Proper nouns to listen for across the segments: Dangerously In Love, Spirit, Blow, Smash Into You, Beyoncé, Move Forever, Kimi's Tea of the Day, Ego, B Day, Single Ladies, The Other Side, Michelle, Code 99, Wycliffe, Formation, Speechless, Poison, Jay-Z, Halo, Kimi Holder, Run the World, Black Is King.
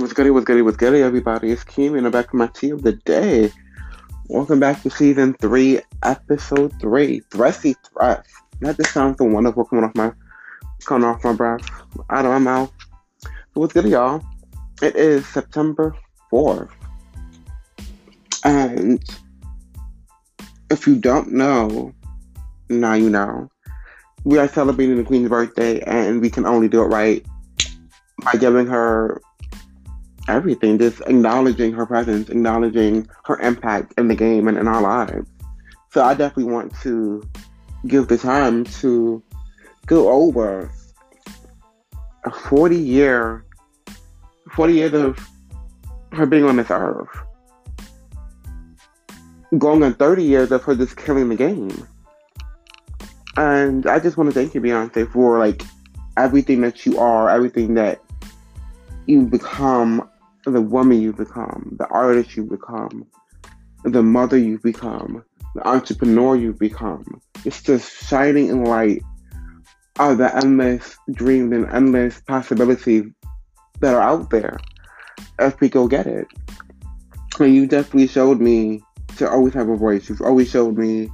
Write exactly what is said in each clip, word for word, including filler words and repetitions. What's goody, what's goody, what's goody, everybody? It's Kimi, and I'm back with my tea of the day. Welcome back to season three, episode three. Thrusty thrust. That just sounds so wonderful coming off my, coming off my breath, out of my mouth. So what's good, y'all? It is September fourth. And if you don't know, now you know. We are celebrating the Queen's birthday, and we can only do it right by giving her everything, just acknowledging her presence, acknowledging her impact in the game and in our lives. So I definitely want to give the time to go over a forty year, forty years of her being on this earth, going on thirty years of her just killing the game. And I just want to thank you, Beyonce, for like everything that you are, everything that you become, the woman you become, the artist you become, the mother you become, the entrepreneur you become. It's just shining in light of the endless dreams and endless possibilities that are out there if we go get it. And you definitely showed me to always have a voice. You've always showed me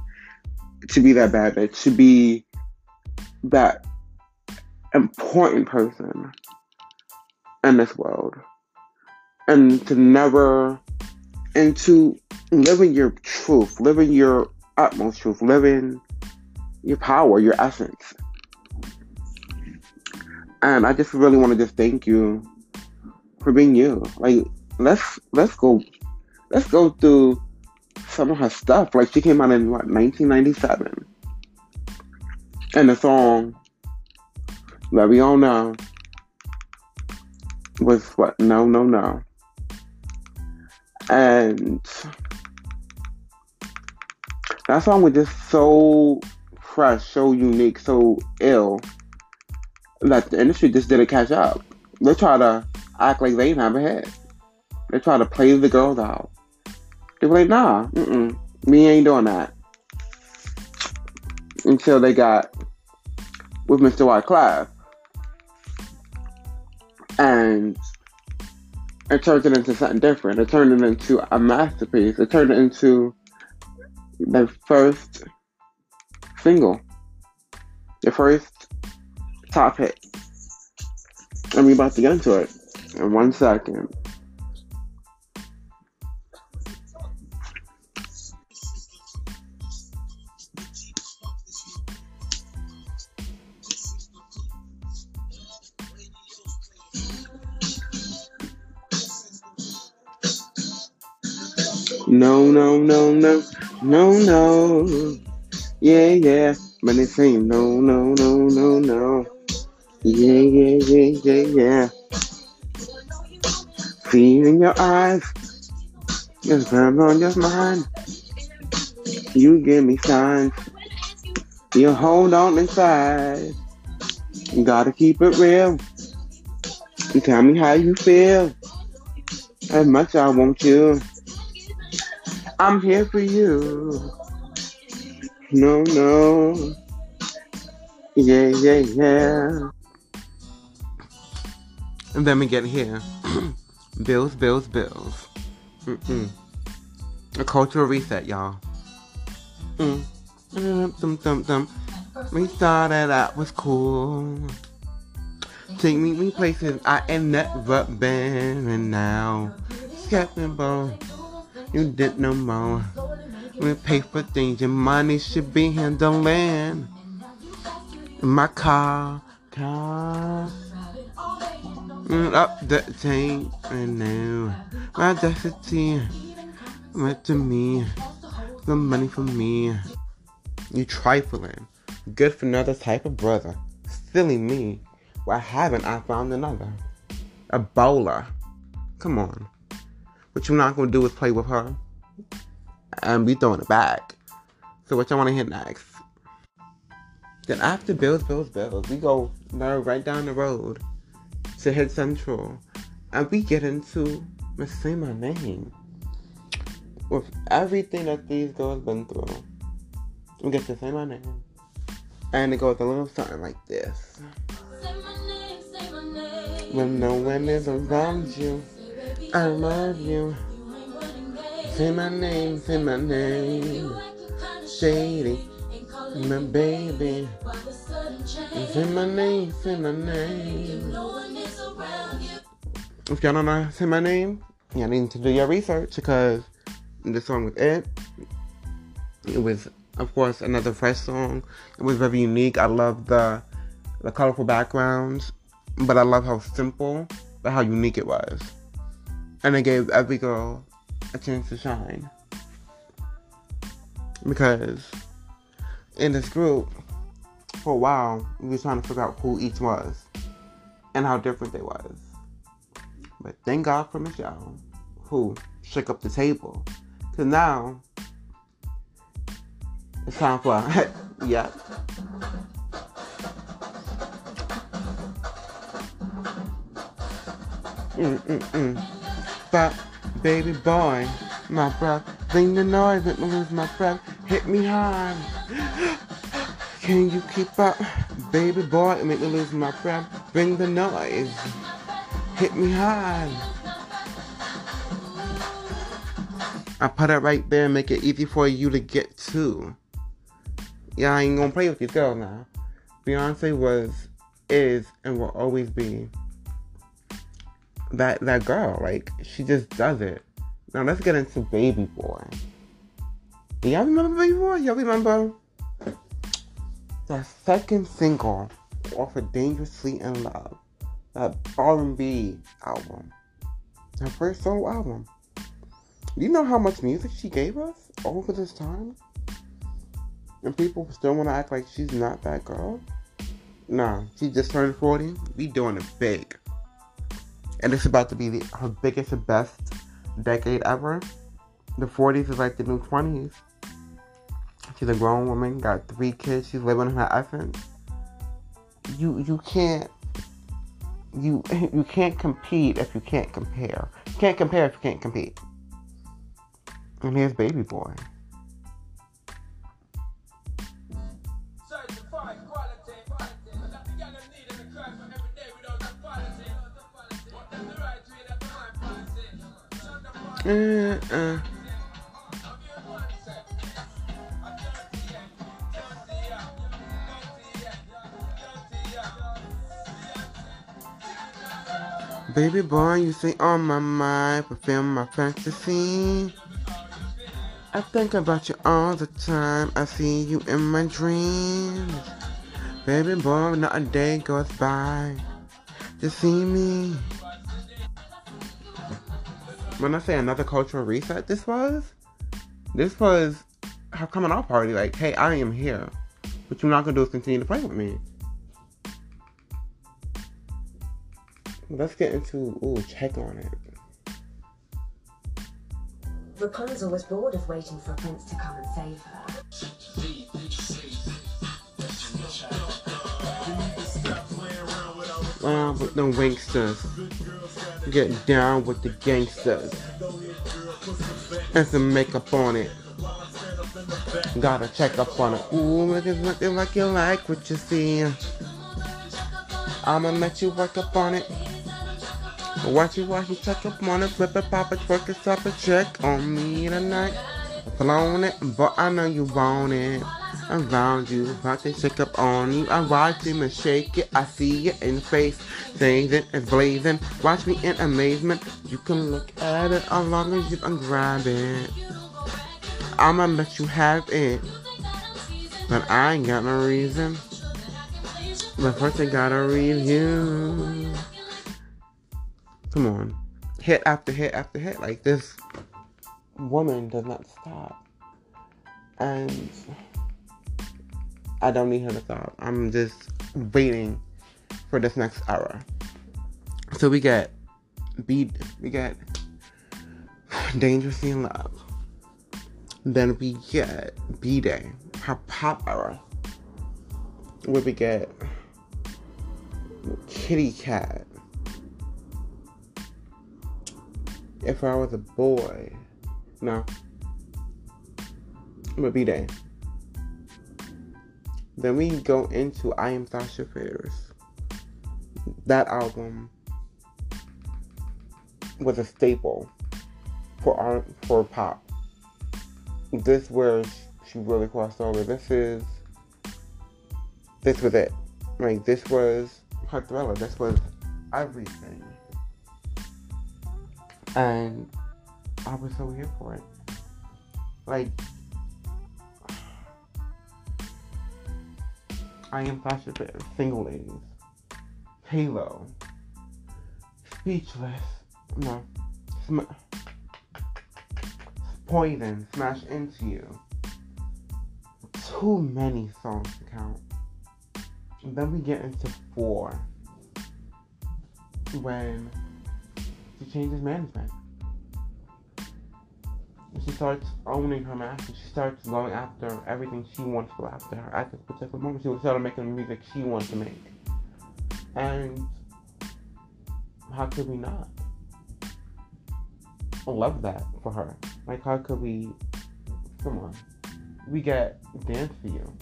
to be that bad bitch, to be that important person in this world, and to never, and to living your truth, living your utmost truth, living your power, your essence. And I just really want to just thank you for being you. Like, let's let's go let's go through some of her stuff. Like, she came out in what, nineteen ninety-seven, and the song that we all know was what? No, no, no. And that song was just so fresh, so unique, so ill, that the industry just didn't catch up. They try to act like they didn't have a hit. They try to play the girls out. They were like, nah, mm-mm, me ain't doing that. Until they got with Mister Wycliffe. And it turned it into something different. It turned it into a masterpiece. It turned it into the first single, the first top hit. And we're about to get into it in one second. No, no, no, no, no, no, yeah, yeah, but they say no, no, no, no, no, yeah, yeah, yeah, yeah, yeah. See in your eyes, just burn on your mind, you give me signs, you hold on inside, you gotta keep it real, you tell me how you feel, as much I want you. I'm here for you. No, no. Yeah, yeah, yeah. And then we get here. Bills, bills, bills. Mm-mm. A cultural reset, y'all. Mm. Dum-dum-dum. We thought that that was cool. Take me to places I ain't never been, and now stepping bold. You did no more. We pay for things your money should be handling. My car, car. Up the tank right now. My destiny, went to me. The money for me. You trifling. Good for another type of brother. Silly me. Why haven't I found another? A bowler. Come on. What you're not going to do is play with her and be throwing it back. So what y'all want to hit next? Then after Bills, Bills, Bills, we go right down the road to Hit Central. And we get into Miss Say My Name. With everything that these girls been through, we get to Say My Name. And it goes a little something like this. Say my name, say my name. When no one is around you. I love you. Say my name, say my name. Shady, my baby. Say my name, say my name. If y'all don't know Say My Name, y'all need to do your research, because this song was it. It was, of course, another fresh song. It was very unique. I love the the colorful backgrounds, but I love how simple, but how unique it was. And it gave every girl a chance to shine. Because in this group, for a while, we were trying to figure out who each was and how different they was. But thank God for Michelle, who shook up the table. Because now, it's time for... yeah. Mm-mm-mm. But, baby boy, my breath, bring the noise, let me lose my breath, hit me hard, can you keep up, baby boy, make me lose my breath, bring the noise, hit me hard. I put it right there and make it easy for you to get to. Yeah, I ain't gonna play with these girls now. Beyonce was, is, and will always be That that girl, like, she just does it. Now let's get into Baby Boy. Do y'all remember Baby Boy? Y'all remember the second single off of Dangerously In Love, that R and B album, her first solo album? Do you know how much music she gave us over this time? And people still want to act like she's not that girl? Nah, she just turned forty. We doing it big. And it's about to be the, her biggest and best decade ever. The forties is like the new twenties. She's a grown woman, got three kids. She's living her essence. You you can't you you can't compete if you can't compare. You can't compare if you can't compete. And here's Baby Boy. Uh-uh. Baby boy, you say on my mind, fulfill my fantasy. I think about you all the time, I see you in my dreams. Baby boy, not a day goes by to see me. When I say another cultural reset, this was, this was her coming out party. Like, hey, I am here. What you're not going to do is continue to play with me. Let's get into, ooh, check on it. Rapunzel was bored of waiting for a prince to come and save her. Oh, but the winksters. Get down with the gangsters and some makeup on it. Gotta check up on it. Ooh, look at looking like you like what you see. I'ma let you work up on it. Watch you watch you check up on it. Flip it, pop it, twerk it, stop it. Check on me tonight. Blown it, but I know you want it. Around you, about to shake up on you. I watch him and shake it. I see it in the face. Things it is blazing. Watch me in amazement. You can look at it as long as you can grab it. I'ma let you have it, but I ain't got no reason. But first I gotta review. Come on, hit after hit after hit. Like, this woman does not stop, and I don't need her to stop. I'm just waiting for this next era. So we get B, we get Dangerously In Love. Then we get B Day, her pop era. Where we get Kitty Cat. If I Was a Boy. No. But B Day. Then we go into I Am Sasha Fierce. That album was a staple for our, for pop. This where she really crossed over. This is this was it. Like this was her thriller. This was everything. And I was so here for it. Like, I Am Sasha Fierce, Single Ladies, Halo, Speechless, no, sm- Poison, Smash Into You. Too many songs to count. And then we get into four, when she changes management. She starts owning her master. She starts going after everything she wants to go after her. At this particular moment, she started making the music she wants to make. And how could we not? I love that for her. Like, how could we? Come on. We get Dance for You.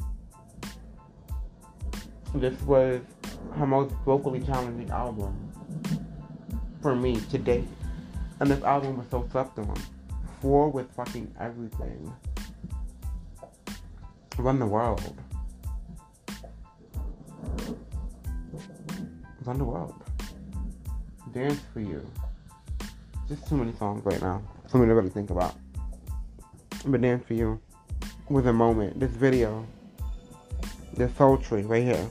This was her most vocally challenging album for me to date. And this album was so slept on. War with fucking everything. Run the World. Run the World. Dance for You. Just too many songs right now for me to really think about. But Dance for You was a moment. This video, this sultry right here.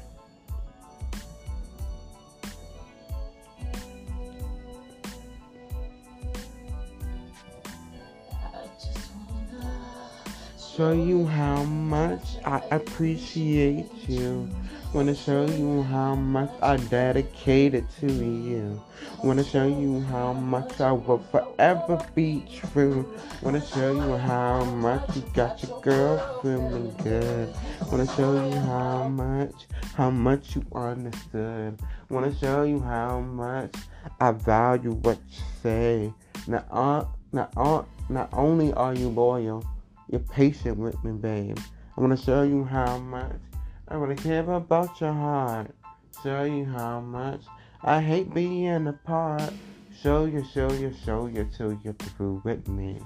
Show you how much I appreciate you. Wanna show you how much I dedicated to you. Wanna show you how much I will forever be true. Wanna show you how much you got your girl feeling good. Wanna show you how much, how much you understood. Wanna show you how much I value what you say. Not, uh, not, uh, not only are you loyal, you're patient with me, babe. I want to show you how much I want to care about your heart. Show you how much I hate being apart. Show you, show you, show you till you're through with me.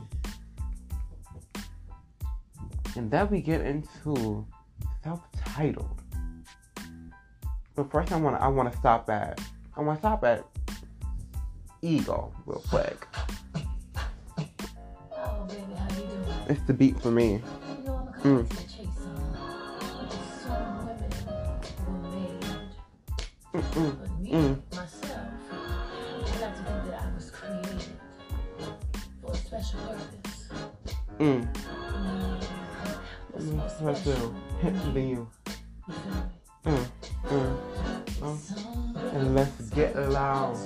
And then we get into self-titled. But first, I want to I want to stop at I want to stop at Ego real quick. It's the beat for me. Mm. Mm-mm. Mm. Mm. Mm. Special hit than you. Mm. Mm. Mm. And let's get loud.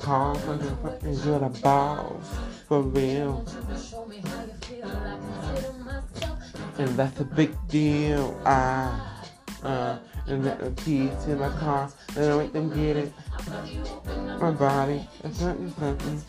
Call for the fucking good about. For real. And that's a big deal. I, uh, and that the keys to my car, then I make them get it. My body, it's not just something.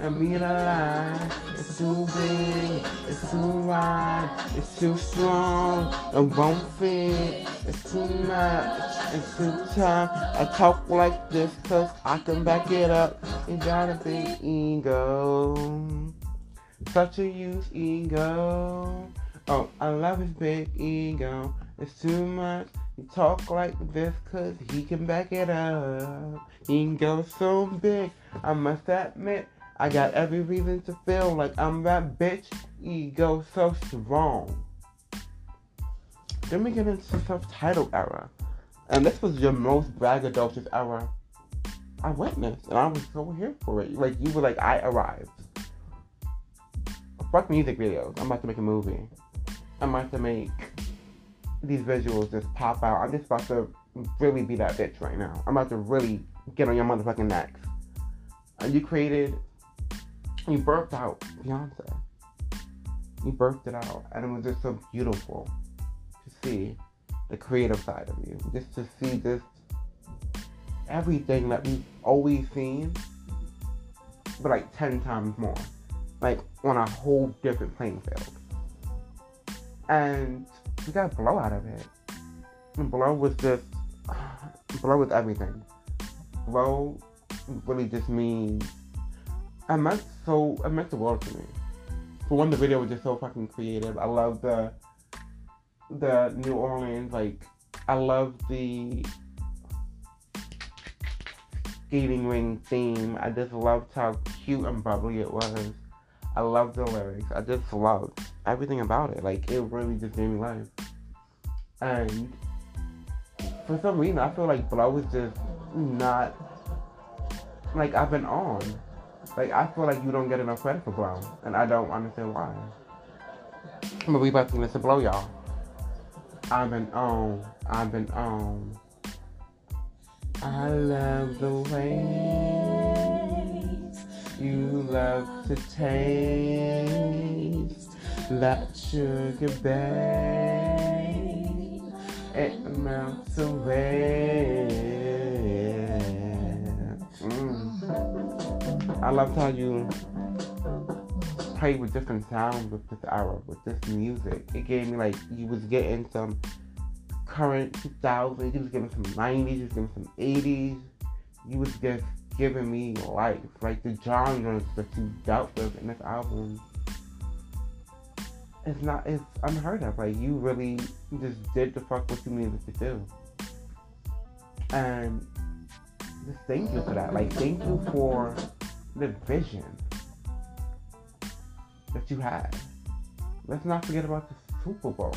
And me to lie, it's too big, it's too wide, it's too strong, it won't fit, it's too much, it's too tough. I talk like this cause I can back it up. You gotta be Ego. Such a huge ego. Oh, I love his big ego. It's too much. He talk like this cause he can back it up. Ego's so big, I must admit. I got every reason to feel like I'm that bitch. Ego so strong. Then we get into self-titled era. And this was your most braggadocious era I witnessed. And I was so here for it. Like, you were like, I arrived. Fuck music videos. I'm about to make a movie. I'm about to make these visuals just pop out. I'm just about to really be that bitch right now. I'm about to really get on your motherfucking necks. And you created, you birthed out Beyonce. You birthed it out. And it was just so beautiful to see the creative side of you. Just to see this, everything that we've always seen, but like ten times more. Like, on a whole different playing field. And we got Blow out of it. And Blow was just... Blow was everything. Blow really just means it meant so it meant the world to me. For one, the video was just so fucking creative. I love the the New Orleans, like I love the skating ring theme. I just loved how cute and bubbly it was. I loved the lyrics. I just loved everything about it. Like, it really just gave me life. And for some reason, I feel like Blow is just not, like, I've been on. Like, I feel like you don't get enough credit for Blow, and I don't understand why. But we about to listen to Blow, y'all. I've been on. I've been on. I love the ways you love to taste that sugar, babe. It melts away. Mm. I loved how you played with different sounds with this hour, with this music. It gave me, like, you was getting some current two thousands, you was giving some nineties, you was giving some eighties, you was just giving me life, like the genres that you dealt with in this album. It's not, it's unheard of, like you really just did the fuck what you needed to do. And just thank you for that, like thank you for the vision that you had. Let's not forget about the Super Bowl.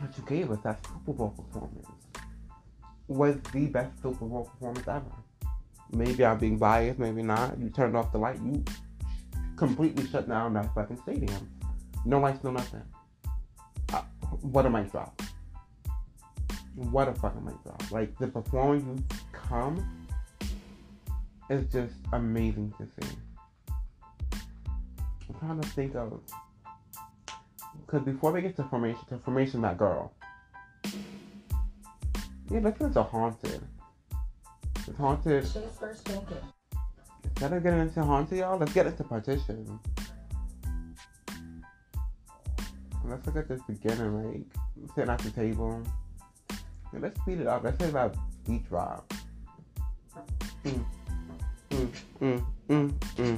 What you gave us, that Super Bowl performance was the best Super Bowl performance ever. Maybe I'm being biased, maybe not. You turned off the light, you completely shut down that fucking stadium. No lights, no nothing. Uh, what a mic drop. What a fucking mic drop. Like, the performance you come is just amazing to see. I'm trying to think of, because before we get to Formation, to Formation, that girl. Yeah, let's get into Haunted. It's Haunted. She's first thinking. Instead of getting into Haunted, y'all, let's get into Partition. Let's look at this beginning, like, sitting at the table. Yeah, let's speed it up. Let's say about beat drop. Mm, mm, mm, mm, mm,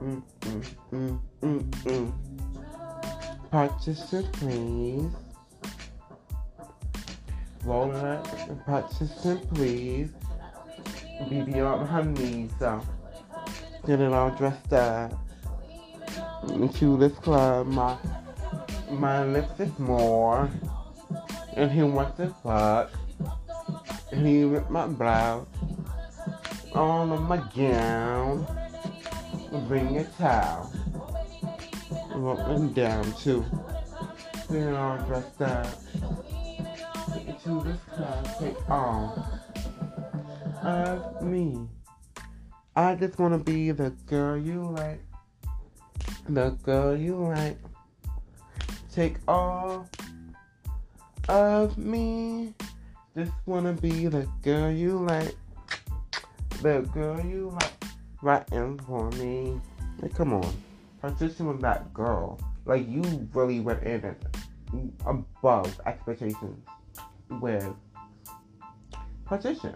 mm, mm, mm, mm, mm. Partition, please. Roll it up. Partition, please. B B on her knees, so. Get it all dressed up. To this club, my, my lips is more. And he wants to fuck. And he ripped my blouse. All of my gown. Bring a towel. Roll them down too. They're all dressed up. Take to this club, take all of me. I just wanna be the girl you like, the girl you like. Take all of me. Just wanna be the girl you like, the girl you like. Writing for me. Hey, come on. Partition with that girl, like you really went in and above expectations with Partition.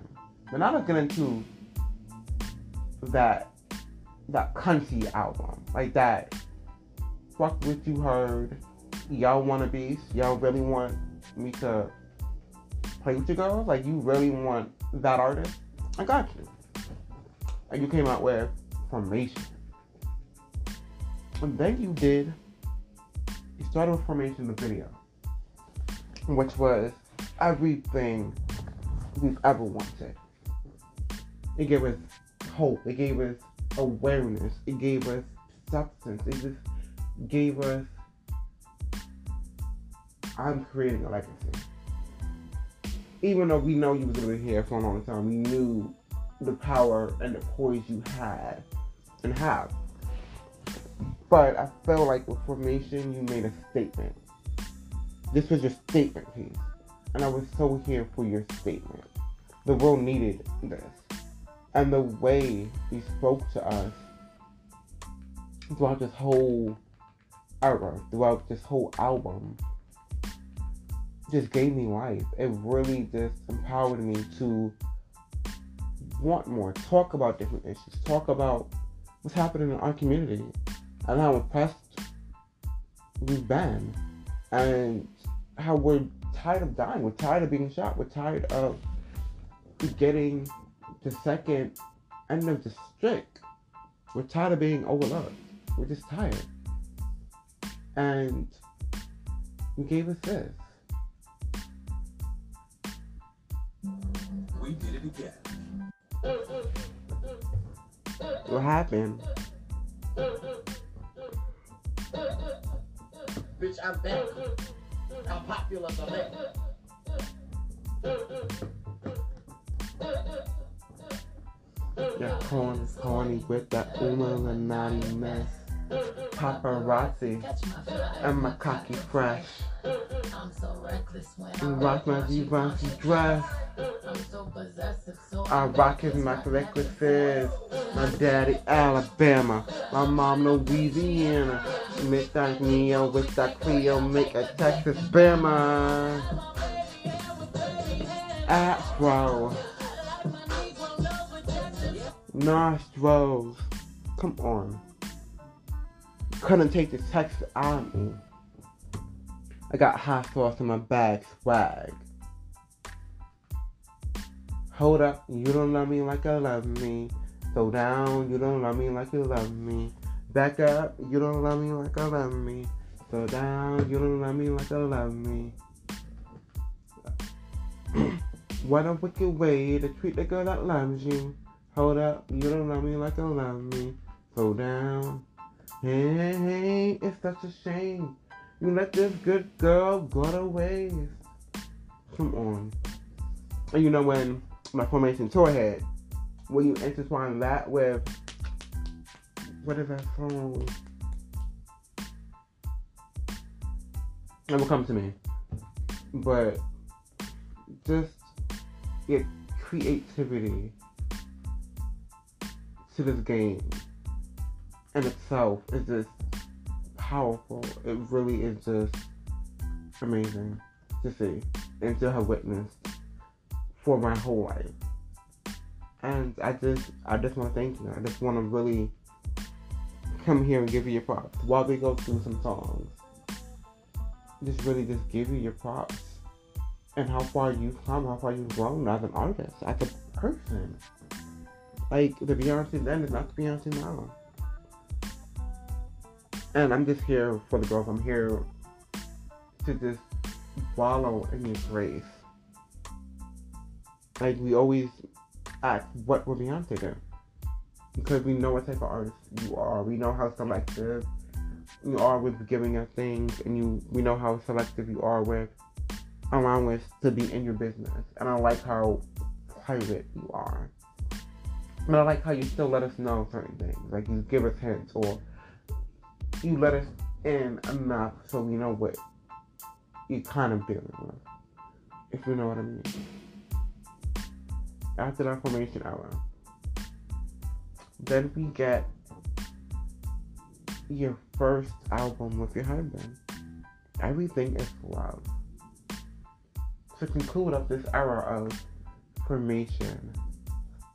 But now let's get into that that country album, like that fuck what you heard. Y'all want a beast? Y'all really want me to play with your girls? Like, you really want that artist? I got you. And you came out with Formation. And then you did, you started with Formation, the video, which was everything we've ever wanted. It gave us hope, it gave us awareness, it gave us substance, it just gave us, I'm creating a legacy. Even though we know you was going to be here for a long time, we knew the power and the poise you had and have. But I feel like with Formation, you made a statement. This was your statement piece. And I was so here for your statement. The world needed this. And the way you spoke to us throughout this whole era, throughout this whole album, just gave me life. It really just empowered me to want more. Talk about different issues. Talk about what's happening in our community and how oppressed we've been and how we're tired of dying. We're tired of being shot. We're tired of getting the second end of the stick. We're tired of being overlooked. We're just tired. And you gave us this. We did it again. What happened? Bitch, I'm back. I'm popular for that. That corn is corny with that Illuminati mess. Paparazzi. And my cocky fresh. I'm so reckless when I rock my Vivancy dress. I'm so possessive, so I rock his my necklaces. My daddy Alabama, my mom Louisiana. Miss that Neo with that Cleo, make a Texas Bama. Afro, nostrils, come on. Couldn't take the text out of me. I got hot sauce in my bag, swag. Hold up, you don't love me like I love me. Go down, you don't love me like you love me. Back up, you don't love me like I love me. Go down, you don't love me like I love me. What a wicked way to treat the girl that loves you. Hold up, you don't love me like I love me. Go down. Hey, hey, it's such a shame. You let this good girl go to waste. Come on. And you know when my Formation tour had, when you intertwine that with, what is that song? It will come to me. But just your creativity to this game in itself is just powerful. It really is just amazing to see and to have witnessed for my whole life. And I just, I just want to thank you. I just want to really come here and give you your props while we go through some songs. Just really just give you your props and how far you've come, how far you've grown as an artist, as a person. Like, the Beyoncé then is not the Beyoncé now. And I'm just here for the girls. I'm here to just wallow in your grace. Like, we always ask, what will Beyonce do? Because we know what type of artist you are. We know how selective you are with giving us things. And you, we know how selective you are with allowing us to be in your business. And I like how private you are. And I like how you still let us know certain things. Like, you give us hints or you let us in enough so we know what you're kind of dealing with, if you know what I mean. After that Formation hour, then we get your first album with your husband, Everything Is Love, to conclude up this era of Formation,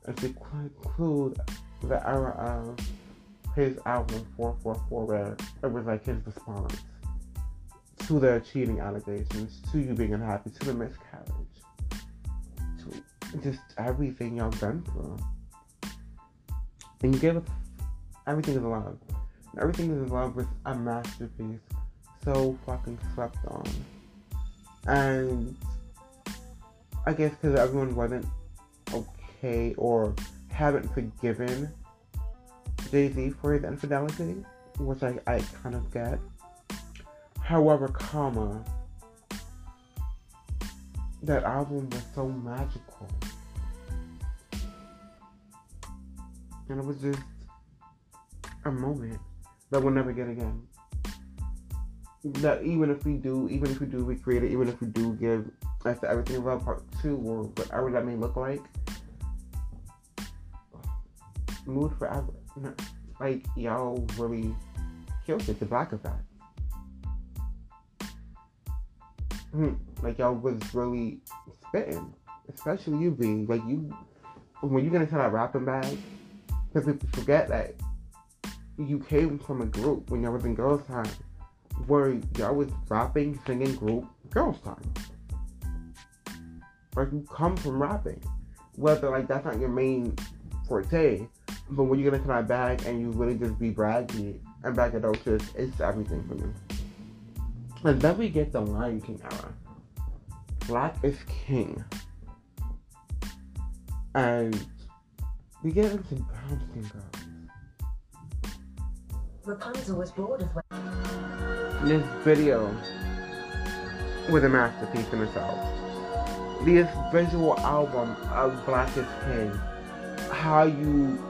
and to conclude the era of his album four four four, where it was like his response to the cheating allegations, to you being unhappy, to the miscarriage, to just everything y'all been through. And you gave us Everything Is Love. And Everything Is Love was a masterpiece, so fucking slept on. And I guess because everyone wasn't okay or haven't forgiven Jay-Z for his infidelity, which I, I kind of get. However, comma, that album was so magical. And it was just a moment that we'll never get again. That even if we do, even if we do recreate it, even if we do give us the Everything Is Love Part two or whatever that may look like, Move Forever. Like, y'all really killed it, the Black of that. Like, y'all was really spitting. Especially you, B. Like, you when you get into that rapping bag, because people forget that you came from a group when y'all was in Girls Time, where y'all was rapping, singing group, Girls Time. Like, you come from rapping. Whether, like, that's not your main forte, but when you get into that bag and you really just be braggy and brag it out, just, it's everything for me. And then we get the Lion King era. Black Is King. And we get into Bouncing Girls. Rapunzel was bored of when- This video was a masterpiece in itself. This visual album of Black Is King, how you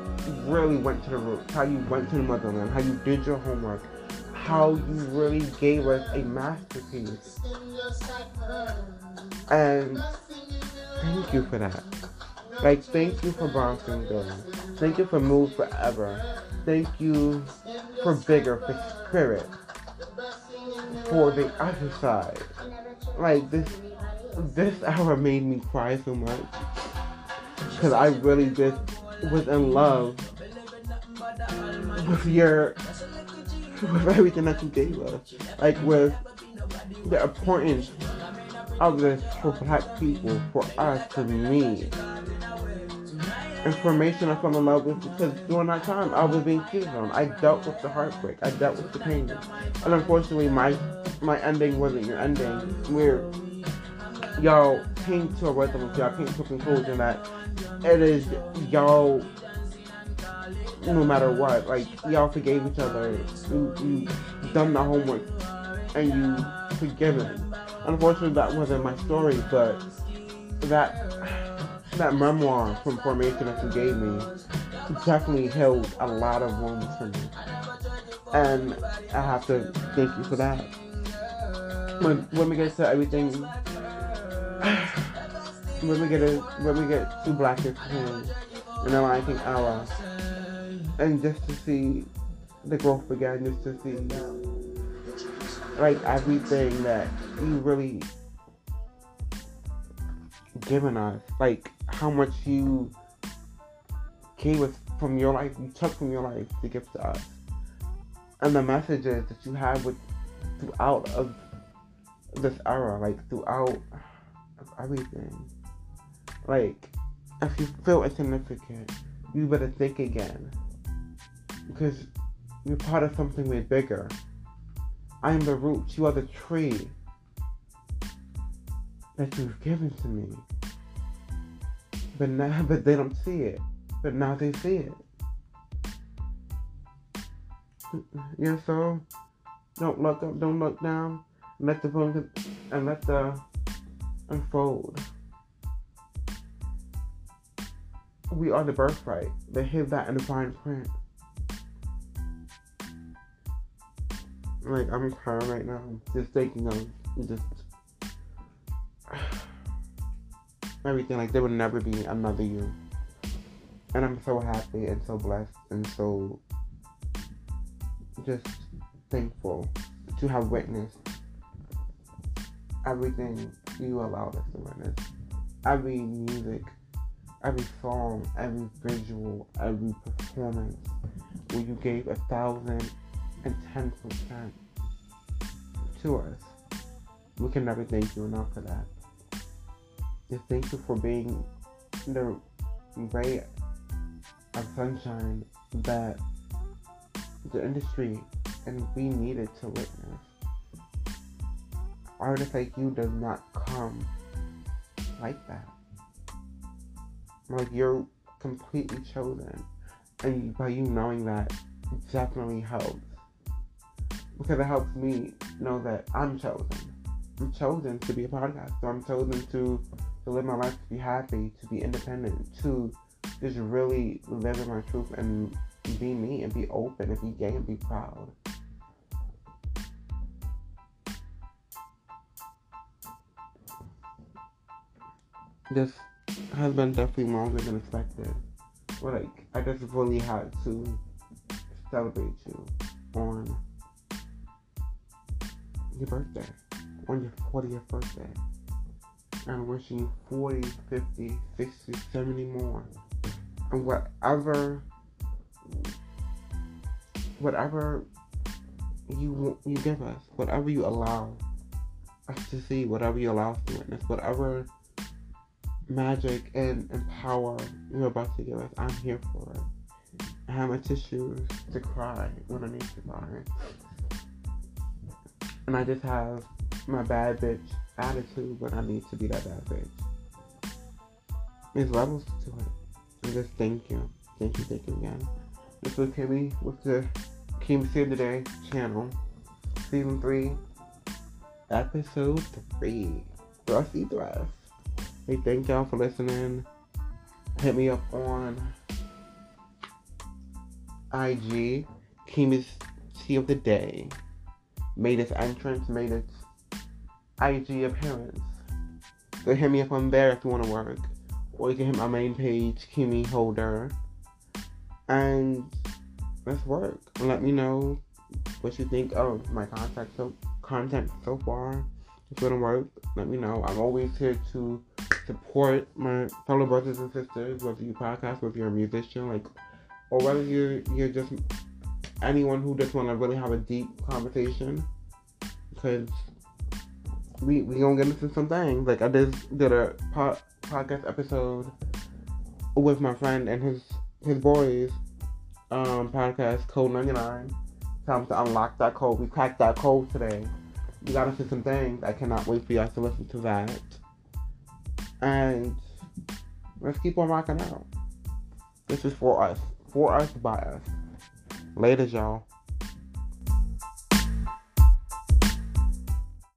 really went to the roots, how you went to the motherland, how you did your homework, how you really gave us a masterpiece. And thank you for that. Like, thank you for Bouncing Girls. Thank you for Move Forever. Thank you for Bigger, for Spirit, for The Other Side. Like, this this hour made me cry so much, because I really just was in love with your... with everything that you gave us, like with the importance of this for Black people, for us, for me. Information I fell in love with, because during that time I was being cheated on. I dealt with the heartbreak. I dealt with the pain, and unfortunately my my ending wasn't your ending. Where y'all came to a resolution, y'all came to a conclusion that it is y'all. No matter what, like, y'all forgave each other, you, you done the homework, and you forgiven. Unfortunately, that wasn't my story, but that that memoir from Formation that you gave me definitely held a lot of wounds for me, and I have to thank you for that. When, when we get to everything, when we get to, when we get to Black Is King and the Lion King era. And just to see the growth again, just to see, like, everything that you really given us, like, how much you gave us from your life, you took from your life to give to us, and the messages that you have with throughout of this era, like, throughout of everything. Like, if you feel insignificant, you better think again. Because you're part of something way bigger. I am the roots. You are the tree that you've given to me. But now, but they don't see it. But now they see it. Yeah, so don't look up, don't look down. Let the bones and let the unfold. We are the birthright. They hid that in the fine print. Like, I'm crying right now. Just thinking of just everything. Like, there would never be another you. And I'm so happy and so blessed and so just thankful to have witnessed everything you allowed us to witness. Every music, every song, every visual, every performance where you gave a thousand and ten percent to us. We can never thank you enough for that. Just thank you for being the ray of sunshine that the industry and we needed to witness. Artists like you does not come like that. Like, you're completely chosen, and by you knowing that, it definitely helps. Because it helps me know that I'm chosen. I'm chosen to be a podcaster. I'm chosen to, to live my life, to be happy, to be independent, to just really live in my truth and be me and be open and be gay and be proud. This has been definitely longer than expected. But, like, I just really had to celebrate you on your birthday, on your fortieth birthday. and wishing forty, fifty, sixty, seventy more. And whatever, whatever you you give us, whatever you allow us to see, whatever you allow us to witness, whatever magic and, and power you're about to give us, I'm here for it. I have my tissues to cry when I need to cry. And I just have my bad bitch attitude when I need to be that bad bitch. There's levels to it. And just thank you. Thank you, thank you again. This was Kimi with the Kimi's Tea of the Day channel. Season three. Episode three. Thrusty Thrust. Hey, thank y'all for listening. Hit me up on I G, Kimi's Tea of the Day. Made its entrance, made its I G appearance. So hit me up on there if you want to work. Or you can hit my main page, Kimi Holder. And let's work. Let me know what you think of my contact so, content so far. If you want to work, let me know. I'm always here to support my fellow brothers and sisters, whether you podcast, whether you're a musician, like, or whether you're, you're just anyone who just want to really have a deep conversation, because we we gonna get into some things. Like, I just did a po- podcast episode with my friend and his his boys, um, podcast Code ninety-nine. Time to unlock that code. We cracked that code today. We got into some things. I cannot wait for y'all to listen to that. And let's keep on rocking out. This is for us. For us, by us. Later, y'all.